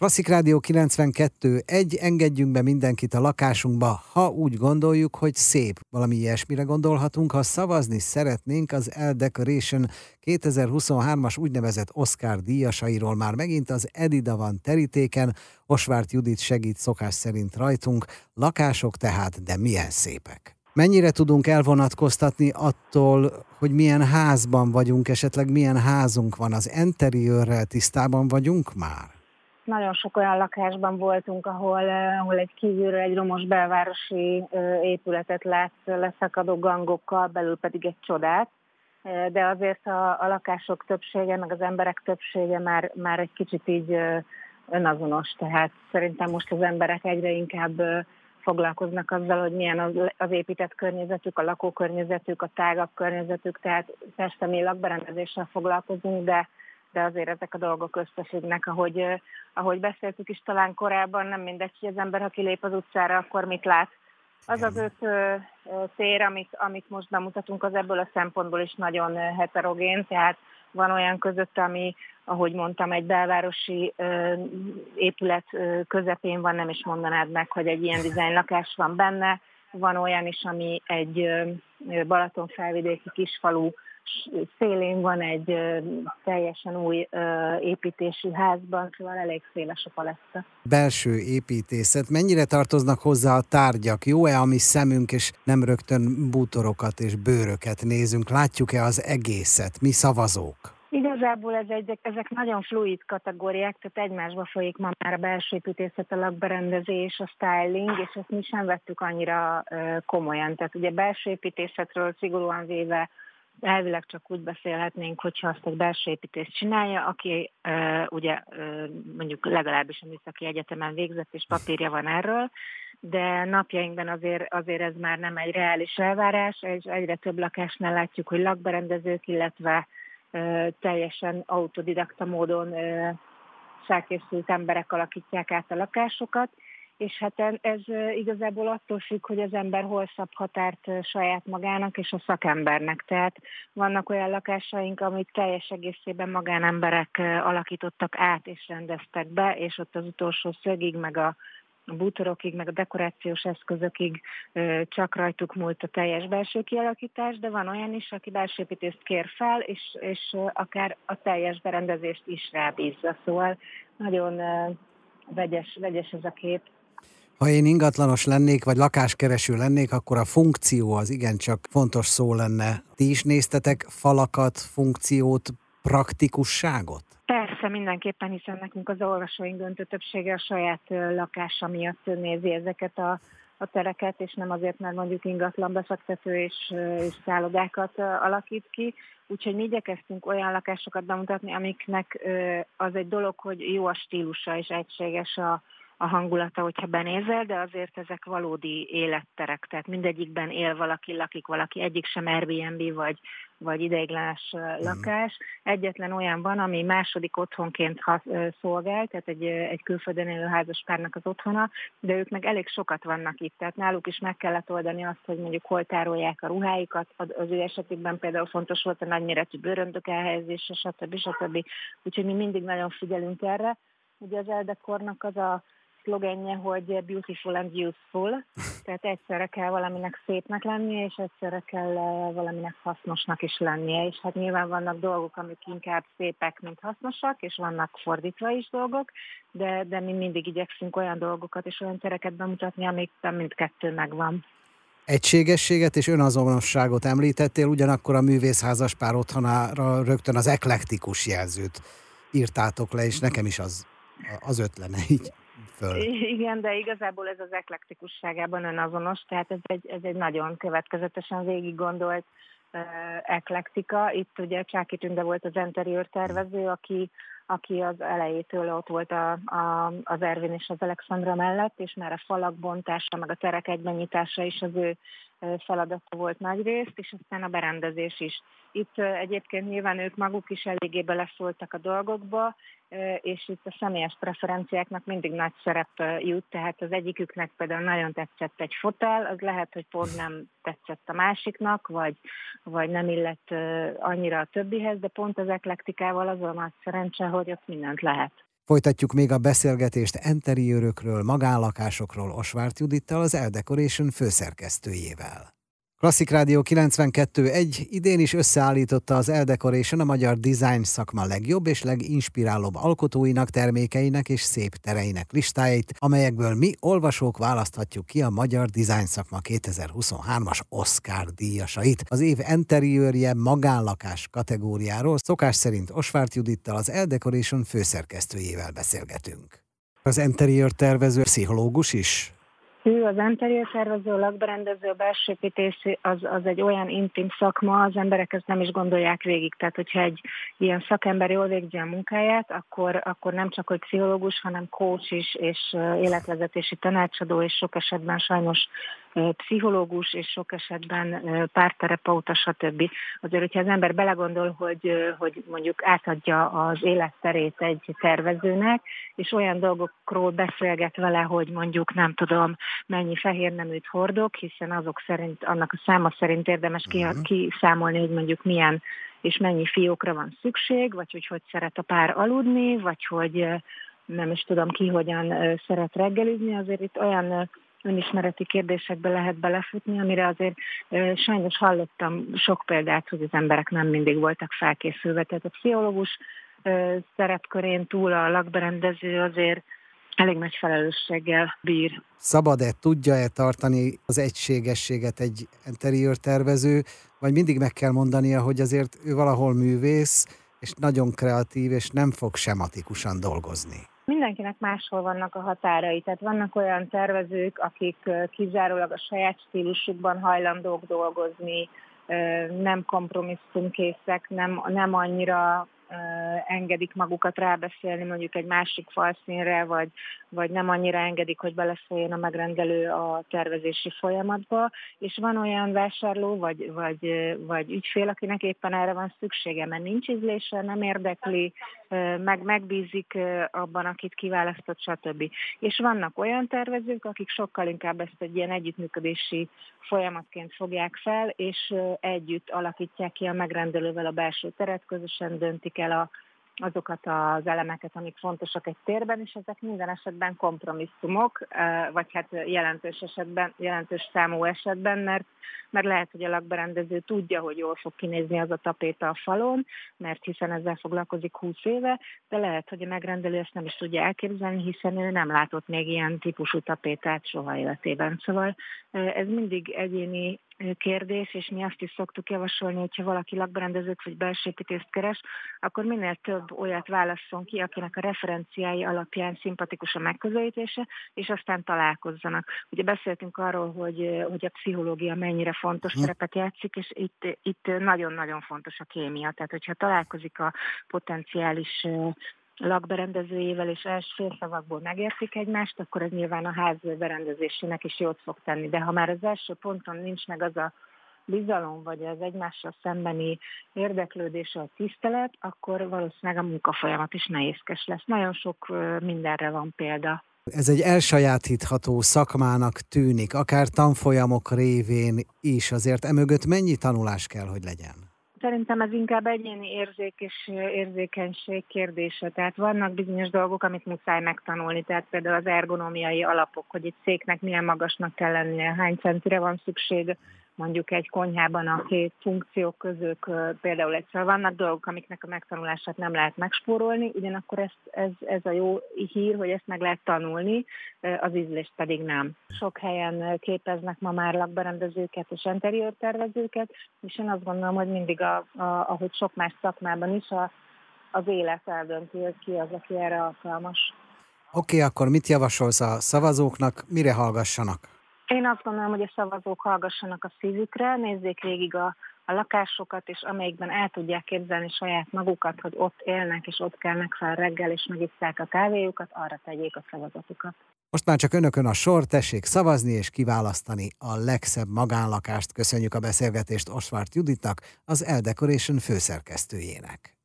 Klasszik Rádió 92.1, engedjünk be mindenkit a lakásunkba, ha úgy gondoljuk, hogy szép. Valami ilyesmire gondolhatunk, ha szavazni szeretnénk az Elle Decoration 2023-as úgynevezett Oscar díjasairól. Már megint az Edida van terítéken, Osvárt Judit segít szokás szerint rajtunk. Lakások tehát, de milyen szépek. Mennyire tudunk elvonatkoztatni attól, hogy milyen házban vagyunk, esetleg milyen házunk van, az enteriőrrel tisztában vagyunk már? Nagyon sok olyan lakásban voltunk, ahol egy kívülről egy romos belvárosi épületet látsz leszakadó gangokkal, belül pedig egy csodát, de azért a lakások többsége, meg az emberek többsége már egy kicsit így önazonos, tehát szerintem most az emberek egyre inkább foglalkoznak azzal, hogy milyen az épített környezetük, a lakókörnyezetük, a tágabb környezetük, tehát persze mi lakberendezéssel foglalkozunk, de azért ezek a dolgok összefüggnek, ahogy beszéltük is talán korábban, nem mindegy, hogy az ember, ha kilép az utcára, akkor mit lát. Az az öt tér, amit most bemutatunk, az ebből a szempontból is nagyon heterogén, tehát van olyan között, ami, ahogy mondtam, egy belvárosi épület közepén van, nem is mondanád meg, hogy egy ilyen dizájnlakás van benne, van olyan is, ami egy Balaton felvidéki kisfalu szélén van, egy teljesen új építésű házban, szóval elég széles a paletta. Belső építészet. Mennyire tartoznak hozzá a tárgyak? Jó-e a mi szemünk, és nem rögtön bútorokat és bőröket nézünk? Látjuk-e az egészet? Mi szavazók? Igazából ezek nagyon fluid kategóriák, tehát egymásba folyik ma már a belső építészet, a lakberendezés, a styling, és ezt mi sem vettük annyira komolyan. Tehát ugye belső építészetről szigorúan véve elvileg csak úgy beszélhetnénk, hogyha azt egy belső építész csinálja, aki mondjuk legalábbis a Műszaki Egyetemen végzett, és papírja van erről, de napjainkban azért ez már nem egy reális elvárás, és egyre több lakásnál látjuk, hogy lakberendezők, illetve teljesen autodidakta módon felkészült emberek alakítják át a lakásokat, és hát ez igazából attól függ, hogy az ember hol szab határt saját magának és a szakembernek. Tehát vannak olyan lakásaink, amit teljes egészében magánemberek alakítottak át és rendeztek be, és ott az utolsó szögig, meg a bútorokig, meg a dekorációs eszközökig csak rajtuk múlt a teljes belső kialakítás, de van olyan is, aki belső építést kér fel, és akár a teljes berendezést is rábízza. Szóval nagyon vegyes ez a kép. Ha én ingatlanos lennék, vagy lakáskereső lennék, akkor a funkció az igencsak fontos szó lenne. Ti is néztetek falakat, funkciót, praktikusságot? Persze, mindenképpen, hiszen nekünk az olvasóink döntő többsége a saját lakása miatt nézi ezeket a tereket, és nem azért, mert mondjuk ingatlan befektető és szállodákat alakít ki. Úgyhogy mi igyekeztünk olyan lakásokat bemutatni, amiknek az egy dolog, hogy jó a stílusa és egységes a hangulata, hogyha benézel, de azért ezek valódi életterek, tehát mindegyikben él valaki, lakik valaki, egyik sem Airbnb vagy ideiglenes lakás. Egyetlen olyan van, ami második otthonként szolgál, tehát egy külföldön élő házaspárnak az otthona, de ők meg elég sokat vannak itt, tehát náluk is meg kellett oldani azt, hogy mondjuk hol tárolják a ruháikat, az ő esetükben például fontos volt a nagyméretű bőröndök elhelyezése, stb. Úgyhogy mi mindig nagyon figyelünk erre. Ugye az Elle Decornak az a szlogenje, hogy beautiful and useful, tehát egyszerre kell valaminek szépnek lennie, és egyszerre kell valaminek hasznosnak is lennie, és hát nyilván vannak dolgok, amik inkább szépek, mint hasznosak, és vannak fordítva is dolgok, de mi mindig igyekszünk olyan dolgokat és olyan tereket bemutatni, amikben mindkettő megvan. Egységességet és önazonosságot említettél, ugyanakkor a művészházas pár otthonára rögtön az eklektikus jelzőt írtátok le, és nekem is az ötlene így föl. Igen, de igazából ez az eklektikusságában önazonos, tehát ez egy nagyon következetesen végig gondolt eklektika. Itt ugye Csáki Tünde volt az interiőr tervező, aki az elejétől ott volt az Ervin és az Alexandra mellett, és már a falak bontása, meg a terek egybenyítása is az ő feladata volt nagyrészt, és aztán a berendezés is. Itt egyébként nyilván ők maguk is eléggé beleszóltak a dolgokba, és itt a személyes preferenciáknak mindig nagy szerep jut, tehát az egyiküknek például nagyon tetszett egy fotel, az lehet, hogy pont nem tetszett a másiknak, vagy nem illett annyira a többihez, de pont az eklektikával az a nagy szerencse, hogy ott mindent lehet. Folytatjuk még a beszélgetést enteriőrökről, magánlakásokról Osvárt Judittal, az Elle Decoration főszerkesztőjével. Klasszik Rádió 92.1 idén is összeállította az Elle Decoration a magyar design szakma legjobb és leginspirálóbb alkotóinak, termékeinek és szép tereinek listáit, amelyekből mi olvasók választhatjuk ki a magyar design szakma 2023-as Oscar díjasait. Az év enteriőrje magánlakás kategóriáról szokás szerint Osvárt Judittal, az Elle Decoration főszerkesztőjével beszélgetünk. Az enteriőr tervező pszichológus is? Ő az enteriőrtervező, lakberendező, belsőépítési, az egy olyan intim szakma, az emberek ezt nem is gondolják végig. Tehát, hogyha egy ilyen szakember jól végzi a munkáját, akkor nem csak hogy pszichológus, hanem coach is, és életvezetési tanácsadó, és sok esetben sajnos pszichológus, és sok esetben párterapeuta, stb. Azért, hogyha az ember belegondol, hogy mondjuk átadja az életterét egy tervezőnek, és olyan dolgokról beszélget vele, hogy mondjuk nem tudom, mennyi fehér neműt hordok, hiszen azok szerint, annak a száma szerint érdemes kiszámolni, hogy mondjuk milyen és mennyi fiókra van szükség, vagy hogy szeret a pár aludni, vagy hogy nem is tudom ki hogyan szeret reggelizni. Azért itt olyan önismereti kérdésekbe lehet belefutni, amire azért sajnos hallottam sok példát, hogy az emberek nem mindig voltak felkészülve. Tehát a pszichológus szerepkörén túl a lakberendező azért elég nagy felelősséggel bír. Szabad-e, tudja-e tartani az egységességet egy enteriőrtervező, vagy mindig meg kell mondania, hogy azért ő valahol művész, és nagyon kreatív, és nem fog sematikusan dolgozni? Mindenkinek máshol vannak a határai, tehát vannak olyan tervezők, akik kizárólag a saját stílusukban hajlandók dolgozni, nem kompromisszumkészek, nem annyira engedik magukat rábeszélni mondjuk egy másik falszínre, vagy nem annyira engedik, hogy beleszóljon a megrendelő a tervezési folyamatba, és van olyan vásárló, vagy ügyfél, akinek éppen erre van szüksége, mert nincs ízlése, nem érdekli, meg megbízik abban, akit kiválasztott, stb. És vannak olyan tervezők, akik sokkal inkább ezt egy ilyen együttműködési folyamatként fogják fel, és együtt alakítják ki a megrendelővel a belső teret, közösen döntik el azokat az elemeket, amik fontosak egy térben, és ezek minden esetben kompromisszumok, vagy hát jelentős számú esetben, mert lehet, hogy a lakberendező tudja, hogy jól fog kinézni az a tapéta a falon, mert hiszen ezzel foglalkozik 20 éve, de lehet, hogy a megrendelő ezt nem is tudja elképzelni, hiszen ő nem látott még ilyen típusú tapétát soha életében. Szóval ez mindig egyéni kérdés, és mi azt is szoktuk javasolni, hogyha valaki lakberendezőt vagy belsőépítést keres, akkor minél több olyat válasszon ki, akinek a referenciái alapján szimpatikus a megközelítése, és aztán találkozzanak. Ugye beszéltünk arról, hogy a pszichológia mennyire fontos szerepet játszik, és itt nagyon-nagyon fontos a kémia. Tehát, hogyha találkozik a potenciális lakberendezőjével, és első szavakból megértik egymást, akkor ez nyilván a ház berendezésének is jót fog tenni. De ha már az első ponton nincs meg az a bizalom, vagy az egymással szembeni érdeklődés, a tisztelet, akkor valószínűleg a munkafolyamat is nehézkes lesz. Nagyon sok mindenre van példa. Ez egy elsajátítható szakmának tűnik, akár tanfolyamok révén is. Azért emögött mennyi tanulás kell, hogy legyen? Szerintem ez inkább egyéni érzék és érzékenység kérdése. Tehát vannak bizonyos dolgok, amit muszáj megtanulni. Tehát például az ergonómiai alapok, hogy egy széknek milyen magasnak kell lennie, hány centire van szükség, mondjuk egy konyhában a két funkció között például egyszer. Vannak dolgok, amiknek a megtanulását nem lehet megspórolni, ugyanakkor ez a jó hír, hogy ezt meg lehet tanulni, az ízlést pedig nem. Sok helyen képeznek ma már lakberendezőket és enteriőrtervezőket, és én azt gondolom, hogy mindig, ahogy sok más szakmában is, az élet eldönti, hogy ki az, aki erre alkalmas. Oké, akkor mit javasolsz a szavazóknak, mire hallgassanak? Én azt gondolom, hogy a szavazók hallgassanak a szívükre, nézzék végig a lakásokat, és amelyikben el tudják képzelni saját magukat, hogy ott élnek, és ott kelnek fel reggel, és megisszák a kávéjukat, arra tegyék a szavazatukat. Most már csak önökön a sor, tessék szavazni és kiválasztani a legszebb magánlakást. Köszönjük a beszélgetést Osvárt Juditnak, az Elle Decoration főszerkesztőjének.